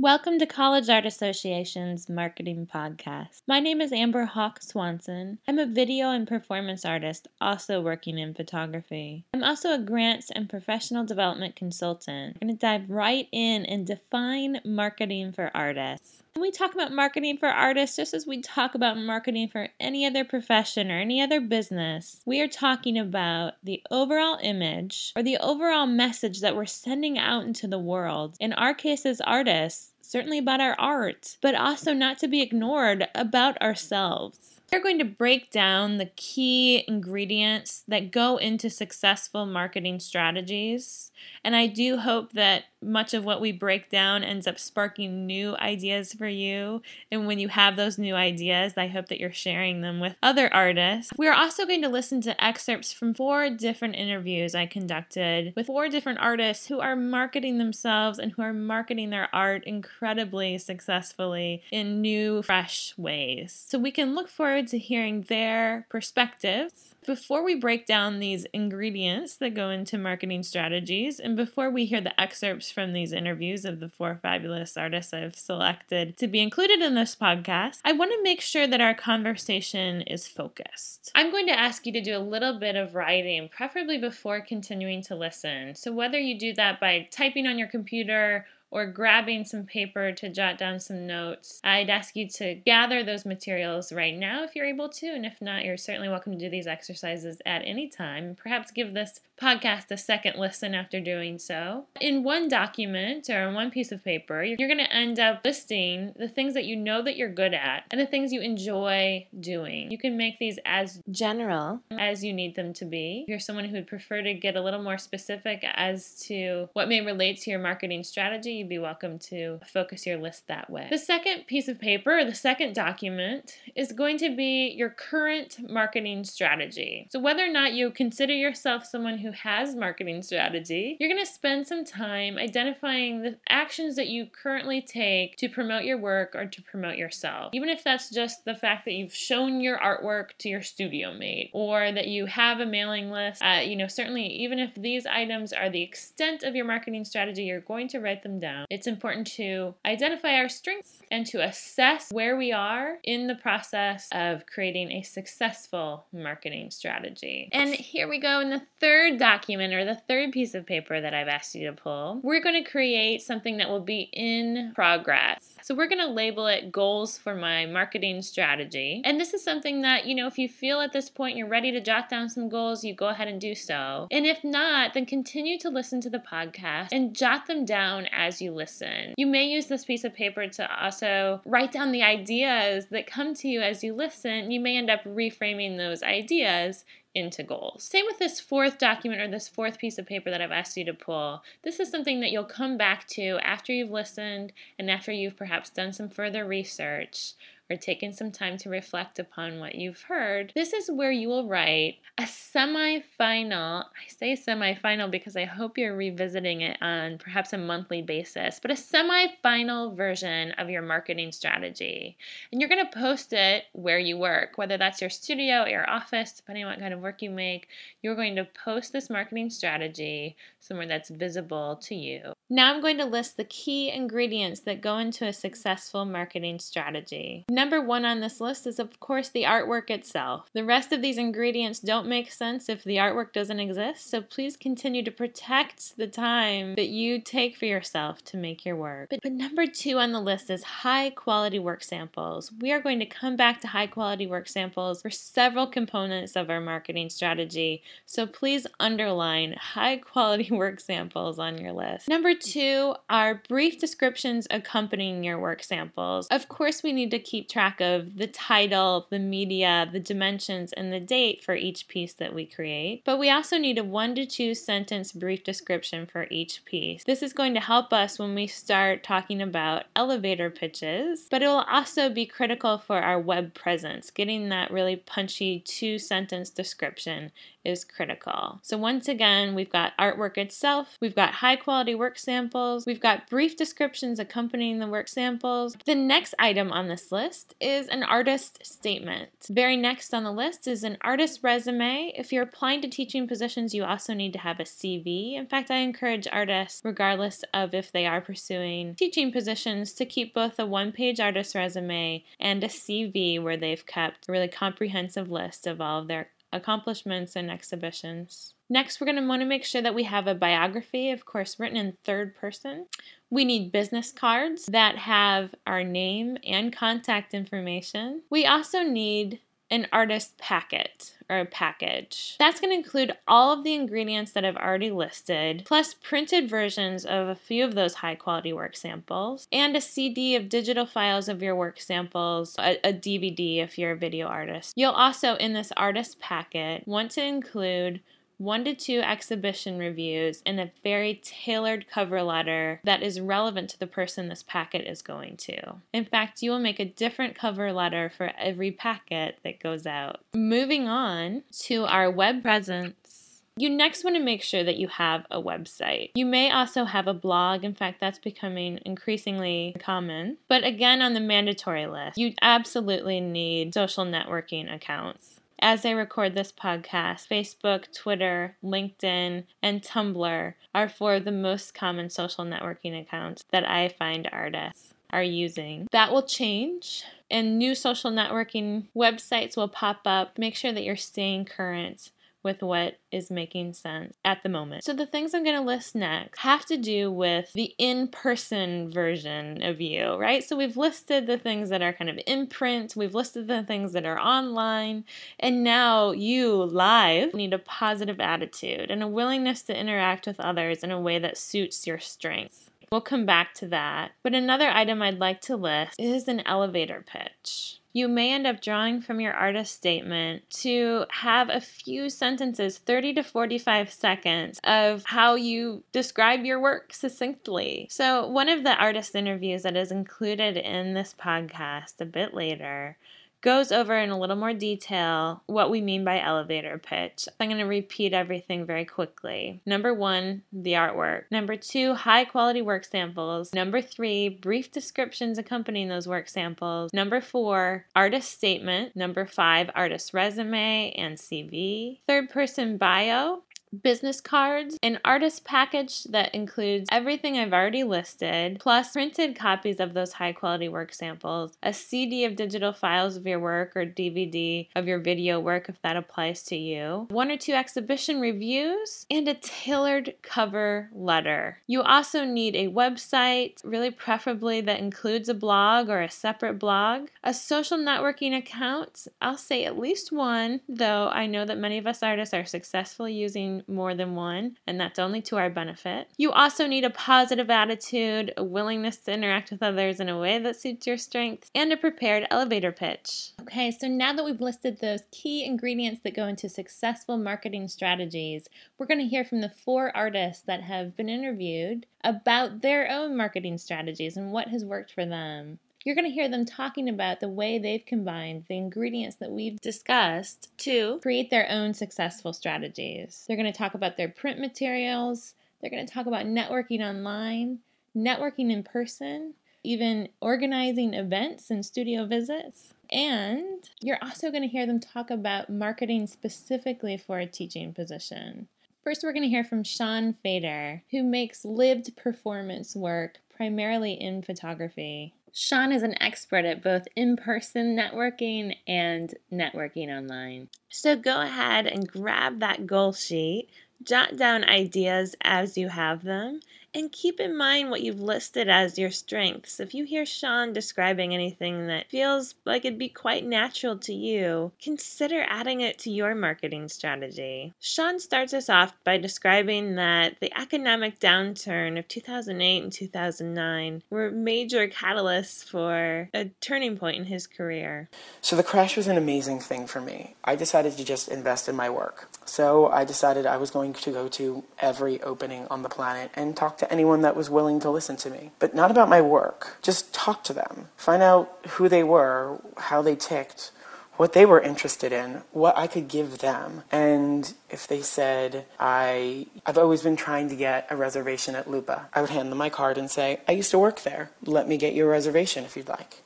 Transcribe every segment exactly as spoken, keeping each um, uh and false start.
Welcome to College Art Association's Marketing Podcast. My name is Amber Hawk Swanson. I'm a video and performance artist also working in photography. I'm also a grants and professional development consultant. I'm going to dive right in and define marketing for artists. When we talk about marketing for artists, just as we talk about marketing for any other profession or any other business, we are talking about the overall image or the overall message that we're sending out into the world. In our case as artists, certainly about our art, but also not to be ignored about ourselves. We're going to break down the key ingredients that go into successful marketing strategies, and I do hope that much of what we break down ends up sparking new ideas for you, and when you have those new ideas, I hope that you're sharing them with other artists. We're also going to listen to excerpts from four different interviews I conducted with four different artists who are marketing themselves and who are marketing their art incredibly successfully in new, fresh ways. So we can look forward to hearing their perspectives. Before we break down these ingredients that go into marketing strategies, and before we hear the excerpts from these interviews of the four fabulous artists I've selected to be included in this podcast, I want to make sure that our conversation is focused. I'm going to ask you to do a little bit of writing, preferably before continuing to listen. So whether you do that by typing on your computer or grabbing some paper to jot down some notes, I'd ask you to gather those materials right now if you're able to, and if not, you're certainly welcome to do these exercises at any time. Perhaps give this podcast a second listen after doing so. In one document or in one piece of paper, you're going to end up listing the things that you know that you're good at and the things you enjoy doing. You can make these as general as you need them to be. If you're someone who would prefer to get a little more specific as to what may relate to your marketing strategy, you'd be welcome to focus your list that way. The second piece of paper, or the second document, is going to be your current marketing strategy. So whether or not you consider yourself someone who has marketing strategy, you're going to spend some time identifying the actions that you currently take to promote your work or to promote yourself. Even if that's just the fact that you've shown your artwork to your studio mate, or that you have a mailing list, uh, you know, certainly even if these items are the extent of your marketing strategy, you're going to write them down. It's important to identify our strengths and to assess where we are in the process of creating a successful marketing strategy. And here we go in the third document, or the third piece of paper that I've asked you to pull. We're going to create something that will be in progress. So we're going to label it goals for my marketing strategy. And this is something that, you know, if you feel at this point you're ready to jot down some goals, you go ahead and do so. And if not, then continue to listen to the podcast and jot them down as you listen. You may use this piece of paper to also write down the ideas that come to you as you listen. You may end up reframing those ideas into goals. Same with this fourth document, or this fourth piece of paper that I've asked you to pull. This is something that you'll come back to after you've listened and after you've perhaps done some further research or taken some time to reflect upon what you've heard. This is where you will write a semi-final, I say semi-final because I hope you're revisiting it on perhaps a monthly basis, but a semi-final version of your marketing strategy. And you're gonna post it where you work, whether that's your studio or your office, depending on what kind of work you make. You're going to post this marketing strategy somewhere that's visible to you. Now I'm going to list the key ingredients that go into a successful marketing strategy. Number one on this list is, of course, the artwork itself. The rest of these ingredients don't make sense if the artwork doesn't exist, so please continue to protect the time that you take for yourself to make your work. But, but number two on the list is high quality work samples. We are going to come back to high quality work samples for several components of our marketing strategy, so please underline high quality work samples on your list. Number two are brief descriptions accompanying your work samples. Of course, we need to keep track of the title, the media, the dimensions, and the date for each piece that we create, but we also need a one to two sentence brief description for each piece. This is going to help us when we start talking about elevator pitches, but it will also be critical for our web presence. Getting that really punchy two sentence description is critical. So once again, we've got artwork itself, we've got high quality work samples, we've got brief descriptions accompanying the work samples. The next item on this list is an artist statement. Very next on the list is an artist resume. If you're applying to teaching positions, you also need to have a C V. In fact, I encourage artists, regardless of if they are pursuing teaching positions, to keep both a one-page artist resume and a C V where they've kept a really comprehensive list of all of their accomplishments and exhibitions. Next, we're going to want to make sure that we have a biography, of course, written in third person. We need business cards that have our name and contact information. We also need an artist packet or a package. That's going to include all of the ingredients that I've already listed, plus printed versions of a few of those high quality work samples, and a C D of digital files of your work samples, a, a D V D if you're a video artist. You'll also, in this artist packet, want to include one to two exhibition reviews and a very tailored cover letter that is relevant to the person this packet is going to. In fact, you will make a different cover letter for every packet that goes out. Moving on to our web presence. You next want to make sure that you have a website. You may also have a blog. In fact, that's becoming increasingly common. But again, on the mandatory list, you absolutely need social networking accounts. As I record this podcast, Facebook, Twitter, LinkedIn, and Tumblr are four of the most common social networking accounts that I find artists are using. That will change, and new social networking websites will pop up. Make sure that you're staying current with what is making sense at the moment. So the things I'm going to list next have to do with the in-person version of you, right? So we've listed the things that are kind of in print, we've listed the things that are online, and now you live need a positive attitude and a willingness to interact with others in a way that suits your strengths. We'll come back to that. But another item I'd like to list is an elevator pitch. You may end up drawing from your artist statement to have a few sentences, thirty to forty-five seconds, of how you describe your work succinctly. So one of the artist interviews that is included in this podcast a bit later goes over in a little more detail what we mean by elevator pitch. I'm going to repeat everything very quickly. Number one, the artwork. Number two, high quality work samples. Number three, brief descriptions accompanying those work samples. Number four, artist statement. Number five, artist resume and C V. Third person bio. Business cards, an artist package that includes everything I've already listed, plus printed copies of those high quality work samples, a C D of digital files of your work or D V D of your video work if that applies to you, one or two exhibition reviews, and a tailored cover letter. You also need a website, really preferably that includes a blog or a separate blog, a social networking account. I'll say at least one, though I know that many of us artists are successfully using more than one, and that's only to our benefit. You also need a positive attitude, a willingness to interact with others in a way that suits your strengths, and a prepared elevator pitch. Okay, so now that we've listed those key ingredients that go into successful marketing strategies, we're going to hear from the four artists that have been interviewed about their own marketing strategies and what has worked for them. You're going to hear them talking about the way they've combined the ingredients that we've discussed to create their own successful strategies. They're going to talk about their print materials. They're going to talk about networking online, networking in person, even organizing events and studio visits. And you're also going to hear them talk about marketing specifically for a teaching position. First, we're going to hear from Sean Fader, who makes lived performance work primarily in photography. Sean is an expert at both in-person networking and networking online. So go ahead and grab that goal sheet, jot down ideas as you have them, and keep in mind what you've listed as your strengths. If you hear Sean describing anything that feels like it'd be quite natural to you, consider adding it to your marketing strategy. Sean starts us off by describing that the economic downturn of two thousand eight and two thousand nine were major catalysts for a turning point in his career. So the crash was an amazing thing for me. I decided to just invest in my work. So I decided I was going to go to every opening on the planet and talk to anyone that was willing to listen to me, but not about my work. Just talk to them. Find out who they were, how they ticked, what they were interested in, what I could give them. And if they said, I, I've always been trying to get a reservation at Lupa, I would hand them my card and say, I used to work there. Let me get you a reservation if you'd like.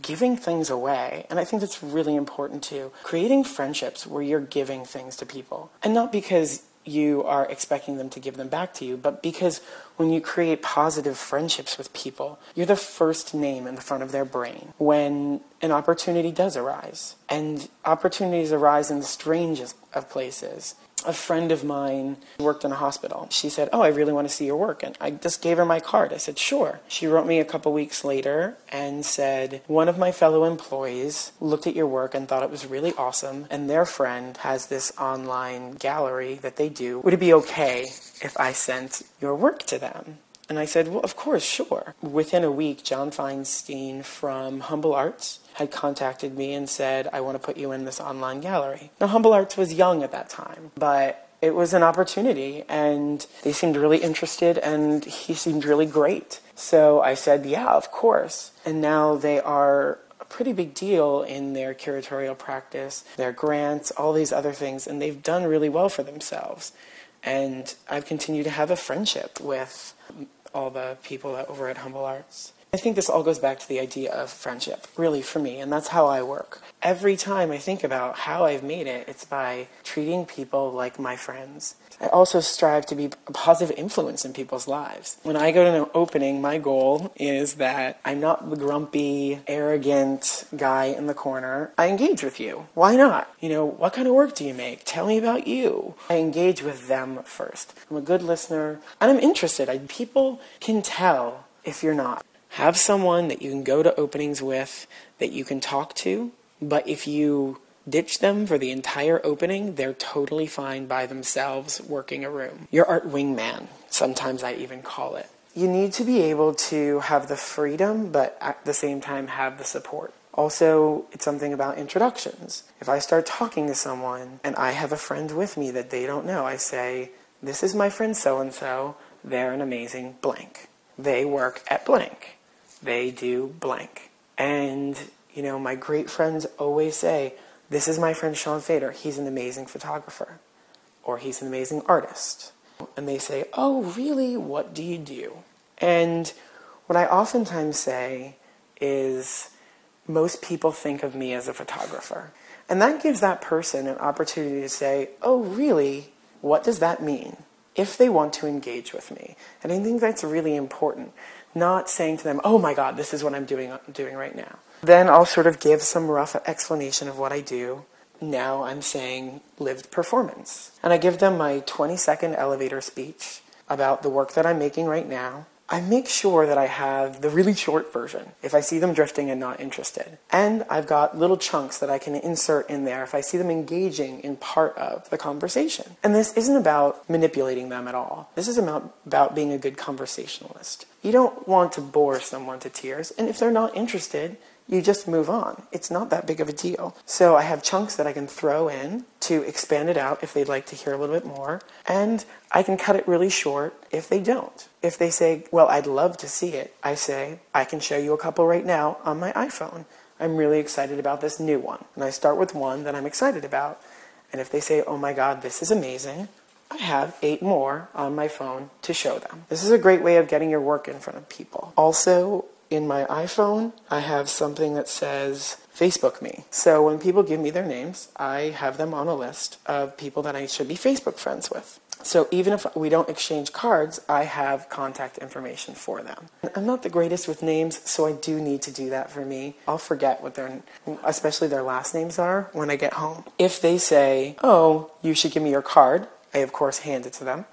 Giving things away, and I think that's really important too. Creating friendships where you're giving things to people. And not because you are expecting them to give them back to you, but because when you create positive friendships with people, you're the first name in the front of their brain when an opportunity does arise. And opportunities arise in the strangest of places. A friend of mine worked in a hospital. She said, oh, I really want to see your work. And I just gave her my card. I said, sure. She wrote me a couple weeks later and said, one of my fellow employees looked at your work and thought it was really awesome, and their friend has this online gallery that they do. Would it be okay if I sent your work to them? And I said, well, of course, sure. Within a week, John Feinstein from Humble Arts had contacted me and said, I want to put you in this online gallery. Now, Humble Arts was young at that time, but it was an opportunity, and they seemed really interested, and he seemed really great. So I said, yeah, of course. And now they are a pretty big deal in their curatorial practice, their grants, all these other things, and they've done really well for themselves. And I've continued to have a friendship with all the people over at Humble Arts. I think this all goes back to the idea of friendship, really, for me, and that's how I work. Every time I think about how I've made it, it's by treating people like my friends. I also strive to be a positive influence in people's lives. When I go to an opening, my goal is that I'm not the grumpy, arrogant guy in the corner. I engage with you. Why not? You know, what kind of work do you make? Tell me about you. I engage with them first. I'm a good listener, and I'm interested. I, people can tell if you're not. Have someone that you can go to openings with, that you can talk to, but if you ditch them for the entire opening, they're totally fine by themselves working a room. Your art wingman, sometimes I even call it. You need to be able to have the freedom, but at the same time have the support. Also, it's something about introductions. If I start talking to someone and I have a friend with me that they don't know, I say, this is my friend so-and-so, they're an amazing blank. They work at blank. They do blank. And, you know, my great friends always say, this is my friend Sean Fader. He's an amazing photographer. Or he's an amazing artist. And they say, oh, really? What do you do? And what I oftentimes say is, most people think of me as a photographer. And that gives that person an opportunity to say, oh, really? What does that mean? If they want to engage with me. And I think that's really important. Not saying to them, oh my God, this is what I'm doing doing right now. Then I'll sort of give some rough explanation of what I do. Now I'm saying lived performance. And I give them my twenty-second elevator speech about the work that I'm making right now. I make sure that I have the really short version if I see them drifting and not interested. And I've got little chunks that I can insert in there if I see them engaging in part of the conversation. And this isn't about manipulating them at all. This is about, about being a good conversationalist. You don't want to bore someone to tears. And if they're not interested, you just move on. It's not that big of a deal. So I have chunks that I can throw in to expand it out if they'd like to hear a little bit more. And I can cut it really short if they don't. If they say, well, I'd love to see it, I say, I can show you a couple right now on my iPhone. I'm really excited about this new one. And I start with one that I'm excited about. And if they say, oh my God, this is amazing, I have eight more on my phone to show them. This is a great way of getting your work in front of people. Also, in my iPhone, I have something that says Facebook me. So when people give me their names, I have them on a list of people that I should be Facebook friends with. So even if we don't exchange cards, I have contact information for them. I'm not the greatest with names, so I do need to do that for me. I'll forget what their, especially their last names are when I get home. If they say, oh, you should give me your card, I of course hand it to them.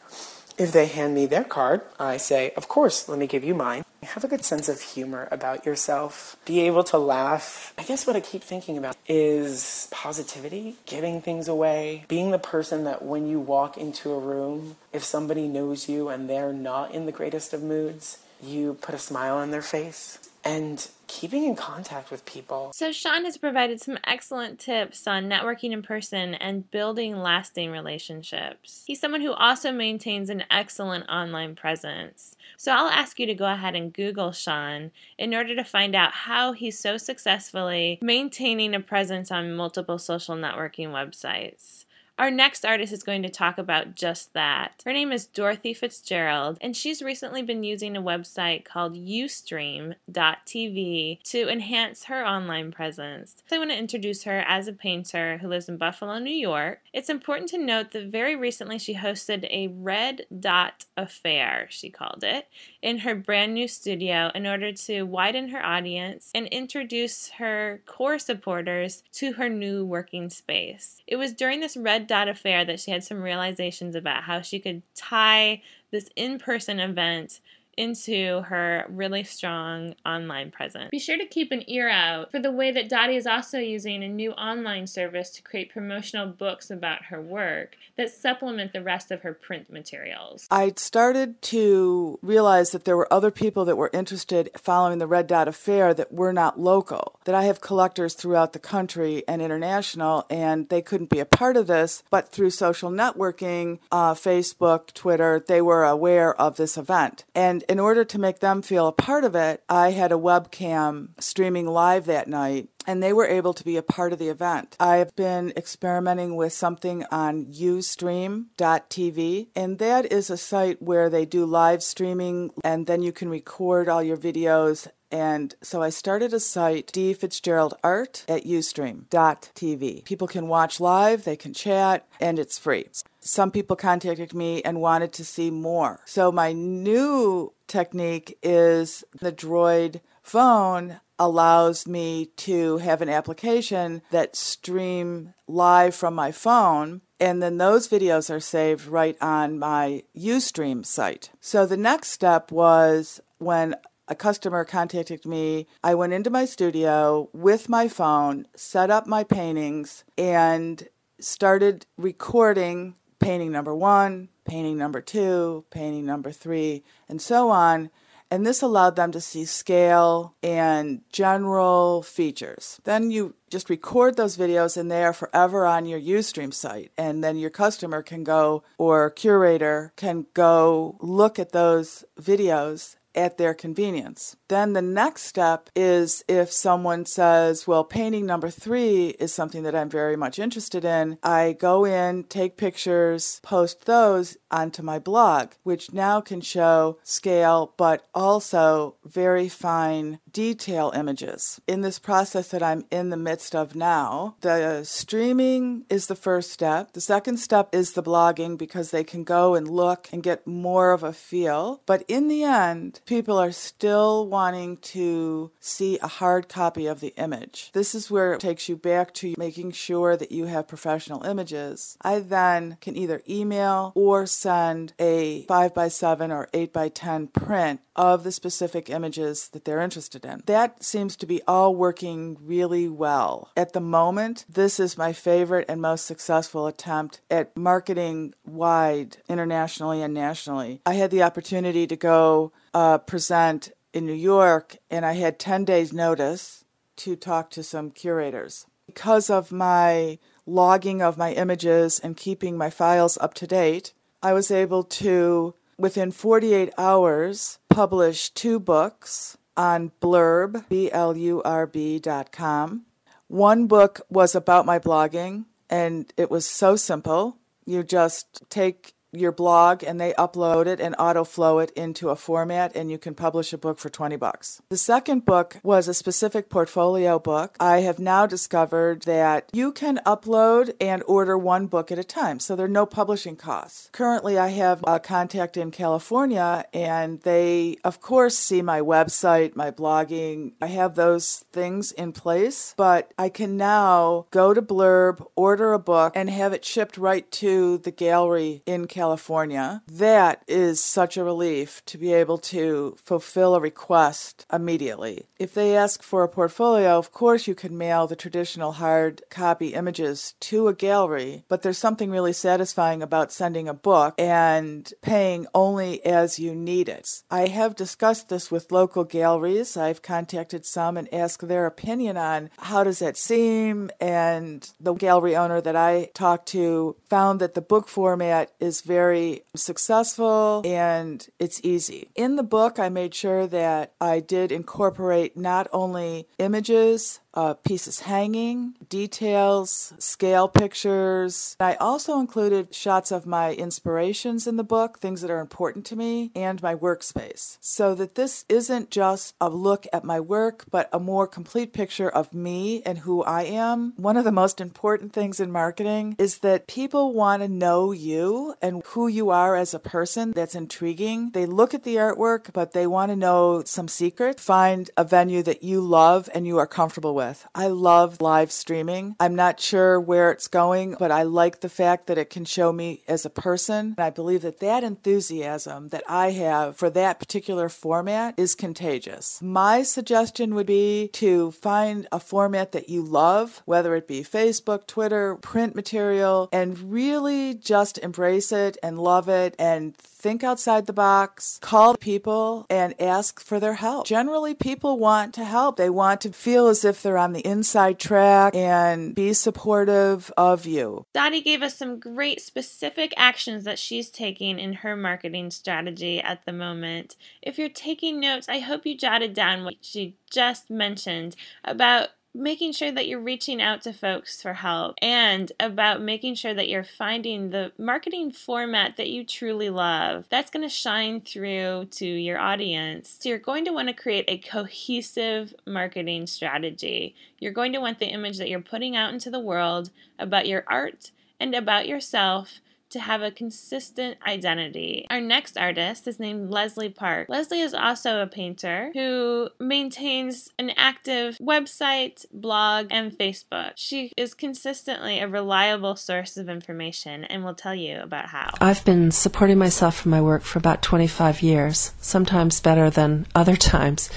If they hand me their card, I say, of course, let me give you mine. Have a good sense of humor about yourself. Be able to laugh. I guess what I keep thinking about is positivity, giving things away, being the person that when you walk into a room, if somebody knows you and they're not in the greatest of moods, you put a smile on their face, and keeping in contact with people. So Sean has provided some excellent tips on networking in person and building lasting relationships. He's someone who also maintains an excellent online presence. So I'll ask you to go ahead and Google Sean in order to find out how he's so successfully maintaining a presence on multiple social networking websites. Our next artist is going to talk about just that. Her name is Dorothy Fitzgerald, and she's recently been using a website called Ustream dot T V to enhance her online presence. So I want to introduce her as a painter who lives in Buffalo, New York. It's important to note that very recently she hosted a red dot affair, she called it, in her brand new studio in order to widen her audience and introduce her core supporters to her new working space. It was during this red dot affair that she had some realizations about how she could tie this in-person event into her really strong online presence. Be sure to keep an ear out for the way that Dottie is also using a new online service to create promotional books about her work that supplement the rest of her print materials. I started to realize that there were other people that were interested following the Red Dot Affair that were not local, that I have collectors throughout the country and international, and they couldn't be a part of this, but through social networking, uh, Facebook, Twitter, they were aware of this event. And in order to make them feel a part of it, I had a webcam streaming live that night, and they were able to be a part of the event. I have been experimenting with something on Ustream dot T V, and that is a site where they do live streaming, and then you can record all your videos. And so I started a site, dFitzgeraldArt, at Ustream dot T V. People can watch live, they can chat, and it's free. Some people contacted me and wanted to see more. So my new technique is the Droid phone allows me to have an application that stream live from my phone, and then those videos are saved right on my Ustream site. So the next step was when a customer contacted me, I went into my studio with my phone, set up my paintings, and started recording painting number one, painting number two, painting number three, and so on. And this allowed them to see scale and general features. Then you just record those videos, and they are forever on your Ustream site. And then your customer can go, or curator can go look at those videos at their convenience. Then the next step is if someone says, well, painting number three is something that I'm very much interested in, I go in, take pictures, post those onto my blog, which now can show scale, but also very fine detail images. In this process that I'm in the midst of now, the streaming is the first step. The second step is the blogging, because they can go and look and get more of a feel. But in the end, people are still wanting to see a hard copy of the image. This is where it takes you back to making sure that you have professional images. I then can either email or send a five by seven or eight by ten print of the specific images that they're interested in. That seems to be all working really well. At the moment, this is my favorite and most successful attempt at marketing wide, internationally and nationally. I had the opportunity to go uh, present in New York, and I had ten days notice to talk to some curators. Because of my logging of my images and keeping my files up to date, I was able to, within forty-eight hours, publish two books on Blurb, B L U R B dot com. One book was about my blogging, and it was so simple. You just take your blog and they upload it and auto-flow it into a format, and you can publish a book for twenty bucks. The second book was a specific portfolio book. I have now discovered that you can upload and order one book at a time, so there are no publishing costs. Currently, I have a contact in California, and they, of course, see my website, my blogging. I have those things in place, but I can now go to Blurb, order a book, and have it shipped right to the gallery in California. California. That is such a relief to be able to fulfill a request immediately. If they ask for a portfolio, of course you can mail the traditional hard copy images to a gallery, but there's something really satisfying about sending a book and paying only as you need it. I have discussed this with local galleries. I've contacted some and asked their opinion on how does that seem, and the gallery owner that I talked to found that the book format is very successful and it's easy. In the book, I made sure that I did incorporate not only images, Uh, pieces hanging, details, scale pictures. I also included shots of my inspirations in the book, things that are important to me, and my workspace, so that this isn't just a look at my work, but a more complete picture of me and who I am. One of the most important things in marketing is that people want to know you and who you are as a person. That's intriguing. They look at the artwork, but they want to know some secret. Find a venue that you love and you are comfortable with. With. I love live streaming. I'm not sure where it's going, but I like the fact that it can show me as a person. And I believe that that enthusiasm that I have for that particular format is contagious. My suggestion would be to find a format that you love, whether it be Facebook, Twitter, print material, and really just embrace it and love it and think outside the box, call people and ask for their help. Generally, people want to help. They want to feel as if they're on the inside track and be supportive of you. Dottie gave us some great specific actions that she's taking in her marketing strategy at the moment. If you're taking notes, I hope you jotted down what she just mentioned about making sure that you're reaching out to folks for help, and about making sure that you're finding the marketing format that you truly love. That's going to shine through to your audience. So you're going to want to create a cohesive marketing strategy. You're going to want the image that you're putting out into the world about your art and about yourself to have a consistent identity. Our next artist is named Leslie Park. Leslie is also a painter who maintains an active website, blog, and Facebook. She is consistently a reliable source of information and will tell you about how. I've been supporting myself from my work for about twenty-five years, sometimes better than other times.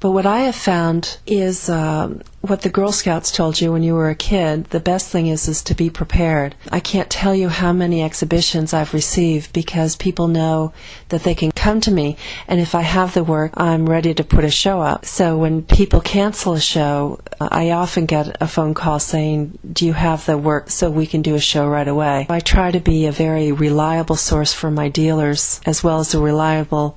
But what I have found is um, what the Girl Scouts told you when you were a kid, the best thing is is to be prepared. I can't tell you how many exhibitions I've received because people know that they can come to me, and if I have the work, I'm ready to put a show up. So when people cancel a show, I often get a phone call saying, do you have the work so we can do a show right away? I try to be a very reliable source for my dealers, as well as a reliable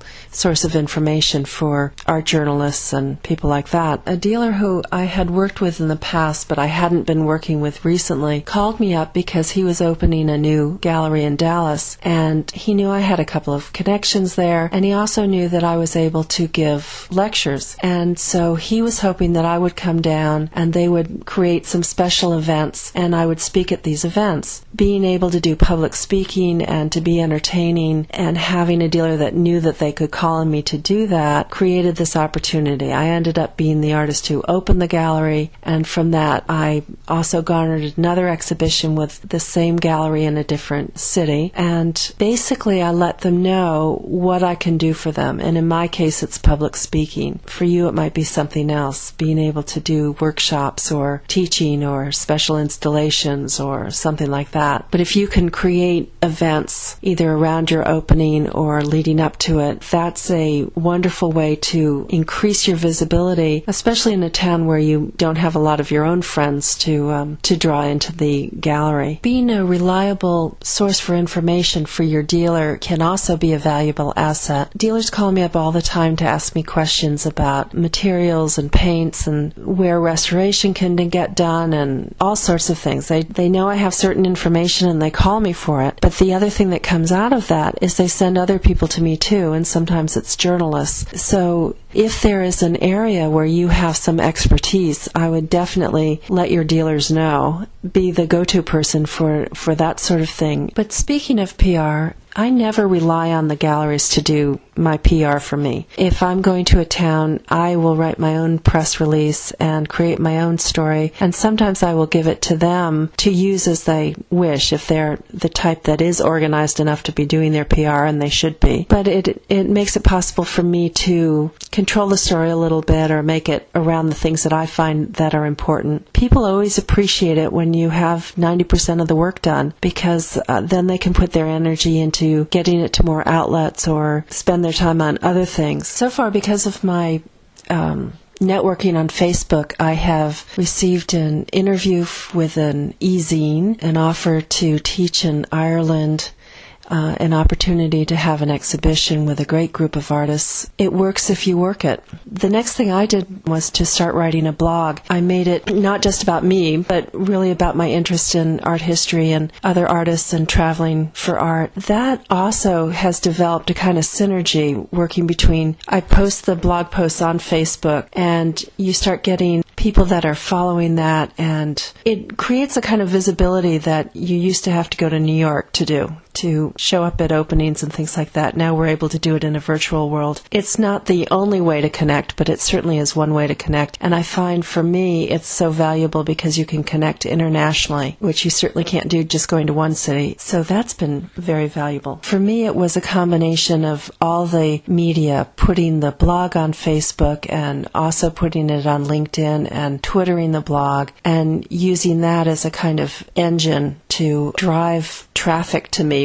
source of information for art journalists and people like that. A dealer who I had worked with in the past but I hadn't been working with recently called me up because he was opening a new gallery in Dallas, and he knew I had a couple of connections there, and he also knew that I was able to give lectures, and so he was hoping that I would come down and they would create some special events and I would speak at these events. Being able to do public speaking and to be entertaining and having a dealer that knew that they could call on me to do that created this opportunity. I ended up being the artist who opened the gallery, and from that I also garnered another exhibition with the same gallery in a different city, and basically I let them know what I can do for them, and in my case it's public speaking. For you it might be something else, being able to do workshops or teaching or special installations or something like that. But if you can create events either around your opening or leading up to it, that's a wonderful way to increase your your visibility, especially in a town where you don't have a lot of your own friends to um, to draw into the gallery. Being a reliable source for information for your dealer can also be a valuable asset. Dealers call me up all the time to ask me questions about materials and paints and where restoration can get done and all sorts of things. They, they know I have certain information and they call me for it, but the other thing that comes out of that is they send other people to me too, and sometimes it's journalists. So if there is an area where you have some expertise, I would definitely let your dealers know. Be the go-to person for, for that sort of thing. But speaking of P R, I never rely on the galleries to do my P R for me. If I'm going to a town, I will write my own press release and create my own story, and sometimes I will give it to them to use as they wish, if they're the type that is organized enough to be doing their P R, and they should be. But it it makes it possible for me to control the story a little bit, or make it around the things that I find that are important. People always appreciate it when you have ninety percent of the work done, because uh, then they can put their energy into getting it to more outlets or spend their time on other things. So far, because of my um, networking on Facebook, I have received an interview with an e-zine, an offer to teach in Ireland, uh, an opportunity to have an exhibition with a great group of artists. It works if you work it. The next thing I did was to start writing a blog. I made it not just about me, but really about my interest in art history and other artists and traveling for art. That also has developed a kind of synergy working between, I post the blog posts on Facebook, and you start getting people that are following that, and it creates a kind of visibility that you used to have to go to New York to do, to show up at openings and things like that. Now we're able to do it in a virtual world. It's not the only way to connect, but it certainly is one way to connect, and I find for me it's so valuable because you can connect internationally, which you certainly can't do just going to one city. So that's been very valuable. For me, it was a combination of all the media, putting the blog on Facebook and also putting it on LinkedIn and twittering the blog, and using that as a kind of engine to drive traffic to me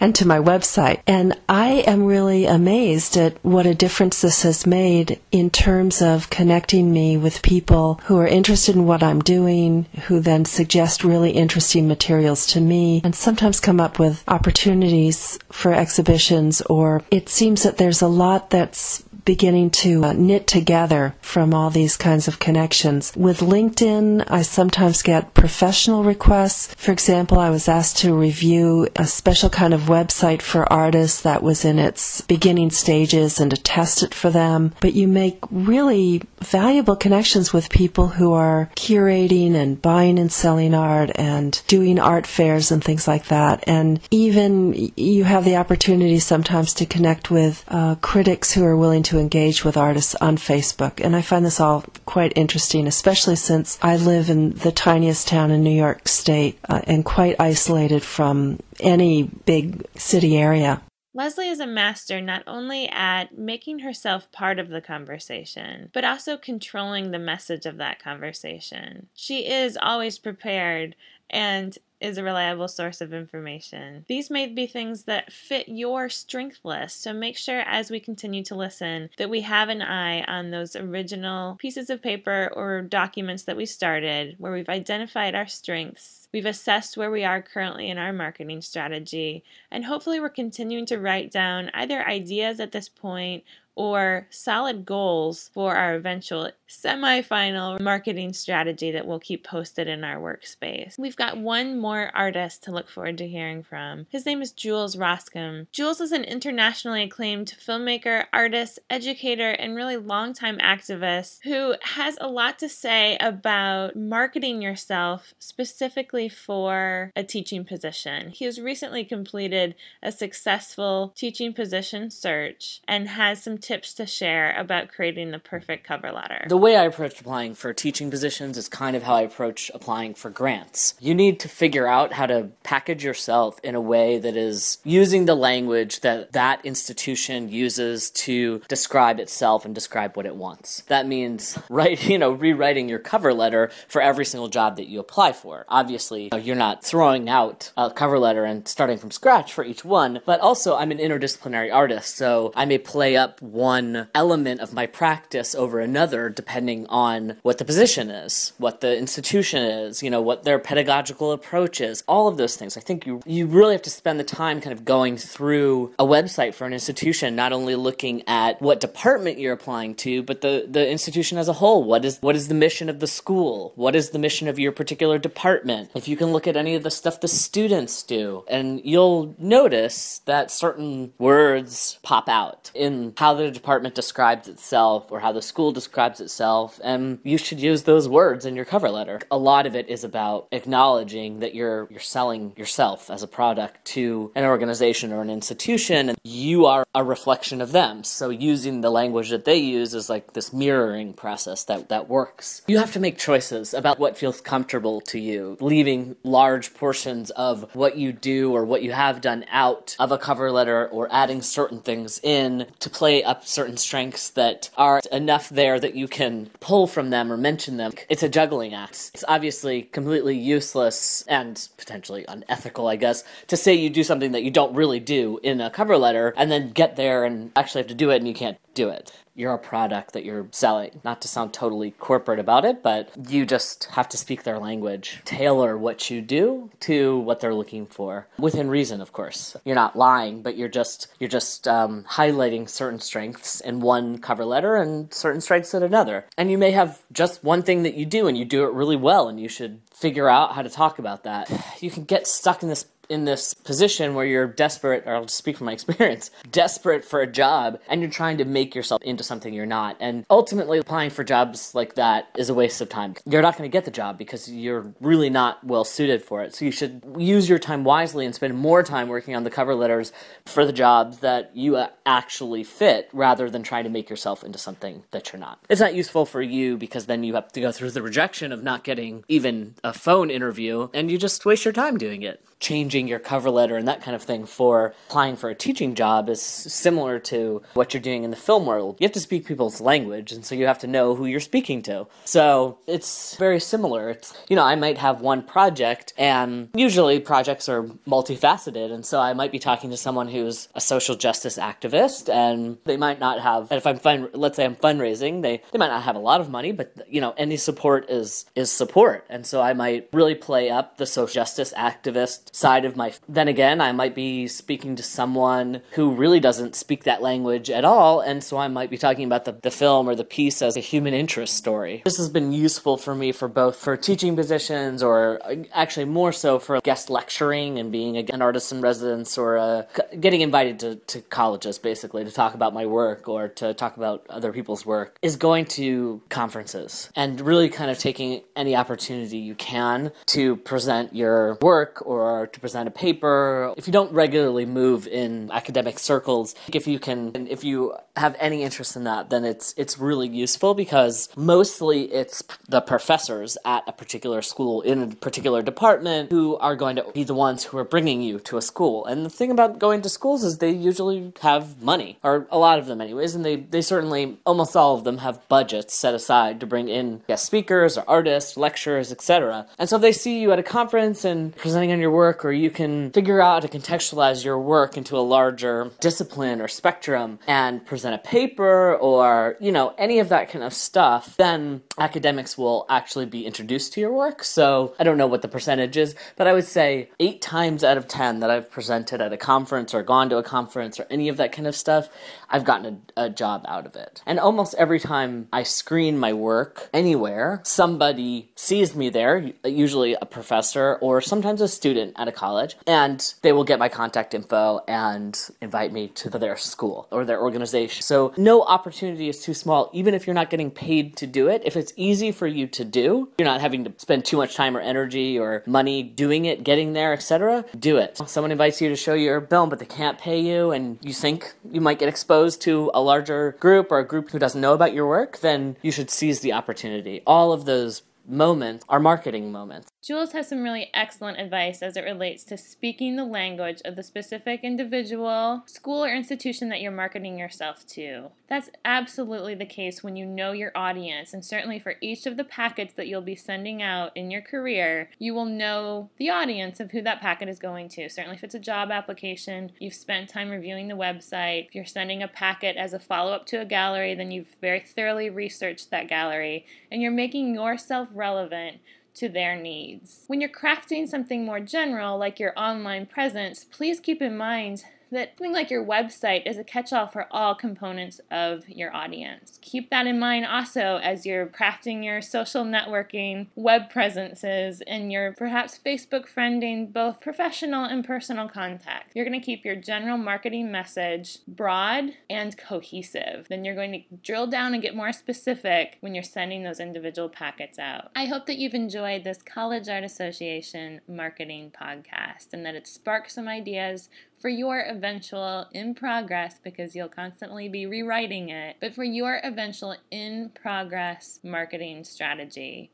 and to my website. And I am really amazed at what a difference this has made in terms of connecting me with people who are interested in what I'm doing, who then suggest really interesting materials to me, and sometimes come up with opportunities for exhibitions, or it seems that there's a lot that's beginning to uh, knit together from all these kinds of connections. With LinkedIn, I sometimes get professional requests. For example, I was asked to review a special kind of website for artists that was in its beginning stages and to test it for them. But you make really valuable connections with people who are curating and buying and selling art and doing art fairs and things like that. And even you have the opportunity sometimes to connect with uh, critics who are willing to engage with artists on Facebook. And I find this all quite interesting, especially since I live in the tiniest town in New York State uh, and quite isolated from any big city area. Leslie is a master not only at making herself part of the conversation, but also controlling the message of that conversation. She is always prepared and is a reliable source of information. These may be things that fit your strength list, so make sure as we continue to listen that we have an eye on those original pieces of paper or documents that we started, where we've identified our strengths, we've assessed where we are currently in our marketing strategy, and hopefully we're continuing to write down either ideas at this point or solid goals for our eventual semi-final marketing strategy that we'll keep posted in our workspace. We've got one more artist to look forward to hearing from. His name is Jules Roskam. Jules is an internationally acclaimed filmmaker, artist, educator, and really longtime activist who has a lot to say about marketing yourself specifically for a teaching position. He has recently completed a successful teaching position search and has some tips to share about creating the perfect cover letter. The way I approach applying for teaching positions is kind of how I approach applying for grants. You need to figure out how to package yourself in a way that is using the language that that institution uses to describe itself and describe what it wants. That means write, you know, rewriting your cover letter for every single job that you apply for. Obviously, you're not throwing out a cover letter and starting from scratch for each one, but also I'm an interdisciplinary artist, so I may play up one element of my practice over another depending on what the position is, what the institution is, you know, what their pedagogical approach is, all of those things. I think you you really have to spend the time kind of going through a website for an institution, not only looking at what department you're applying to, but the, the institution as a whole. What is what is the mission of the school? What is the mission of your particular department? If you can look at any of the stuff the students do, and you'll notice that certain words pop out in how the the department describes itself or how the school describes itself, and you should use those words in your cover letter. A lot of it is about acknowledging that you're you're selling yourself as a product to an organization or an institution, and you are a reflection of them. So using the language that they use is like this mirroring process that, that works. You have to make choices about what feels comfortable to you, leaving large portions of what you do or what you have done out of a cover letter or adding certain things in to play up certain strengths that are enough there that you can pull from them or mention them. It's a juggling act. It's obviously completely useless and potentially unethical, I guess, to say you do something that you don't really do in a cover letter and then get there and actually have to do it and you can't do it. You're a product that you're selling. Not to sound totally corporate about it, but you just have to speak their language. Tailor what you do to what they're looking for. Within reason, of course. You're not lying, but you're just you're just um, highlighting certain strengths in one cover letter and certain strengths in another. And you may have just one thing that you do and you do it really well and you should figure out how to talk about that. You can get stuck in this in this position where you're desperate, or I'll just speak from my experience, desperate for a job, and you're trying to make yourself into something you're not. And ultimately, applying for jobs like that is a waste of time. You're not going to get the job because you're really not well suited for it. So you should use your time wisely and spend more time working on the cover letters for the jobs that you actually fit, rather than trying to make yourself into something that you're not. It's not useful for you because then you have to go through the rejection of not getting even a phone interview, and you just waste your time doing it. Changing your cover letter and that kind of thing for applying for a teaching job is similar to what you're doing in the film world. You have to speak people's language, and so you have to know who you're speaking to. So it's very similar. It's, you know, I might have one project, and usually projects are multifaceted, and so I might be talking to someone who's a social justice activist, and they might not have, and if I'm fund, let's say I'm fundraising, they, they might not have a lot of money, but, you know, any support is, is support. And so I might really play up the social justice activist side of my... Then again, I might be speaking to someone who really doesn't speak that language at all, and so I might be talking about the, the film or the piece as a human interest story. This has been useful for me for both for teaching positions, or actually more so for guest lecturing and being an artist in residence, or a, getting invited to, to colleges, basically, to talk about my work or to talk about other people's work, is going to conferences and really kind of taking any opportunity you can to present your work or to present a paper. If you don't regularly move in academic circles, if you can, if you have any interest in that, then it's it's really useful, because mostly it's the professors at a particular school in a particular department who are going to be the ones who are bringing you to a school. And the thing about going to schools is they usually have money, or a lot of them anyways, and they, they certainly, almost all of them have budgets set aside to bring in guest speakers or artists, lecturers, et cetera. And so if they see you at a conference and presenting on your work, or you can figure out how to contextualize your work into a larger discipline or spectrum and present a paper or, you know, any of that kind of stuff, then academics will actually be introduced to your work. So I don't know what the percentage is, but I would say eight times out of ten that I've presented at a conference or gone to a conference or any of that kind of stuff, I've gotten a, a job out of it. And almost every time I screen my work anywhere, somebody sees me there, usually a professor or sometimes a student at a college, and they will get my contact info and invite me to their school or their organization. So no opportunity is too small, even if you're not getting paid to do it. If it's easy for you to do, you're not having to spend too much time or energy or money doing it, getting there, et cetera, do it. Someone invites you to show your film, but they can't pay you, and you think you might get exposed to a larger group or a group who doesn't know about your work, then you should seize the opportunity. All of those moments are marketing moments. Jules has some really excellent advice as it relates to speaking the language of the specific individual, school, or institution that you're marketing yourself to. That's absolutely the case when you know your audience, and certainly for each of the packets that you'll be sending out in your career, you will know the audience of who that packet is going to. Certainly if it's a job application, you've spent time reviewing the website. If you're sending a packet as a follow-up to a gallery, then you've very thoroughly researched that gallery, and you're making yourself relevant to their needs. When you're crafting something more general, like your online presence, please keep in mind that something like your website is a catch-all for all components of your audience. Keep that in mind also as you're crafting your social networking, web presences, and your perhaps Facebook friending, both professional and personal contact. You're going to keep your general marketing message broad and cohesive. Then you're going to drill down and get more specific when you're sending those individual packets out. I hope that you've enjoyed this College Art Association marketing podcast and that it sparks some ideas for your eventual in progress, because you'll constantly be rewriting it, but for your eventual in progress marketing strategy.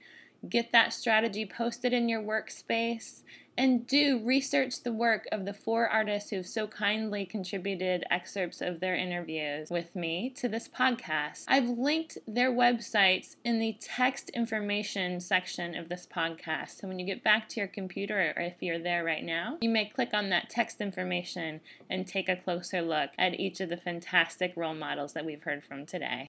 Get that strategy posted in your workspace and do research the work of the four artists who've so kindly contributed excerpts of their interviews with me to this podcast. I've linked their websites in the text information section of this podcast. So when you get back to your computer, or if you're there right now, you may click on that text information and take a closer look at each of the fantastic role models that we've heard from today.